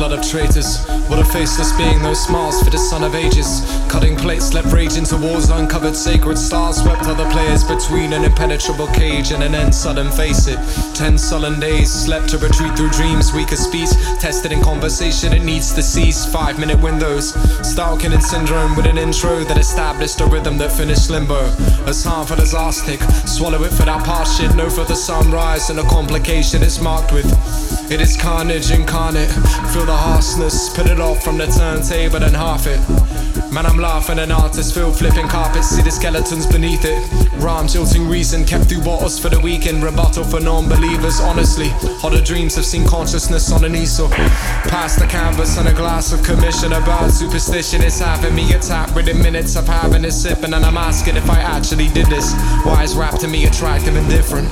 blood of traitors. What a faceless being, those smiles for the son of ages. Cutting plates leapt rage into wars uncovered. Sacred stars swept other players between an impenetrable cage and an end sudden face it. 10 sullen days slept to retreat through dreams. Weaker speech, tested in conversation, it needs to cease. 5-minute windows, Stalkinin syndrome with an intro that established a rhythm that finished limbo. As harmful as arsenic, swallow it for that past shit. No further sunrise and a complication it's marked with. It is carnage incarnate. Feel the harshness, put it off from the turntable and half it. Man, I'm laughing, an artist, feel flipping carpets, see the skeletons beneath it. Rhyme jolting reason, kept through bottles for the weekend. Rebuttal for non-believers, honestly. Hotter dreams have seen consciousness on an easel. Past the canvas and a glass of commission. About superstition, it's having me attacked within minutes of having a sip. And then I'm asking if I actually did this. Why is rap to me attractive and different?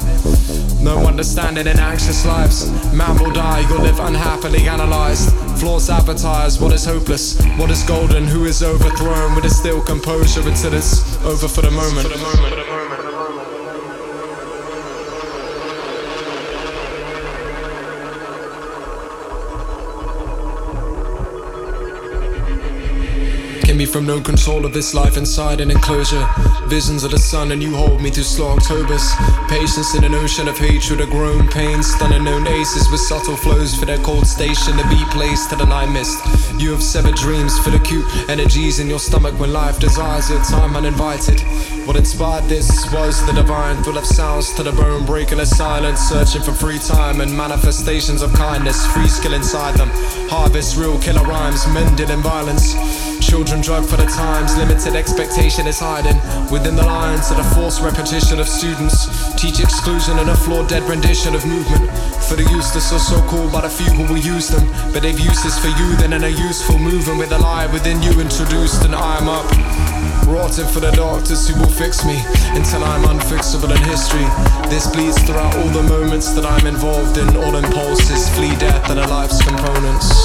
No understanding in anxious lives. Man will die, you'll live unhappily analysed. Flaws advertise, what is hopeless, what is golden, who is overthrown with a still composure until it's over for the moment. Me from no control of this life inside an enclosure. Visions of the sun and you hold me through slow Octobers. Patience in an ocean of hatred, a grown pain. Stunning known aces with subtle flows for their cold station to be placed to the night mist. You have severed dreams for the cute energies in your stomach when life desires your time uninvited. What inspired this was the divine, full of sounds to the bone, breaking the silence, searching for free time and manifestations of kindness, free skill inside them. Harvest real killer rhymes, men dealing violence. Children drug for the times, limited expectation is hiding within the lines of the forced repetition of students. Teach exclusion and a flawed dead rendition of movement. For the useless or so-called by the few who will use them. But if use is for you, then in a useful movement with a lie within you introduced and I'm up. Rotting for the doctors who will fix me until I'm unfixable in history. This bleeds throughout all the moments that I'm involved in. All impulses flee death and a life's components.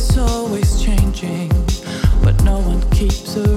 is always changing, but no one keeps a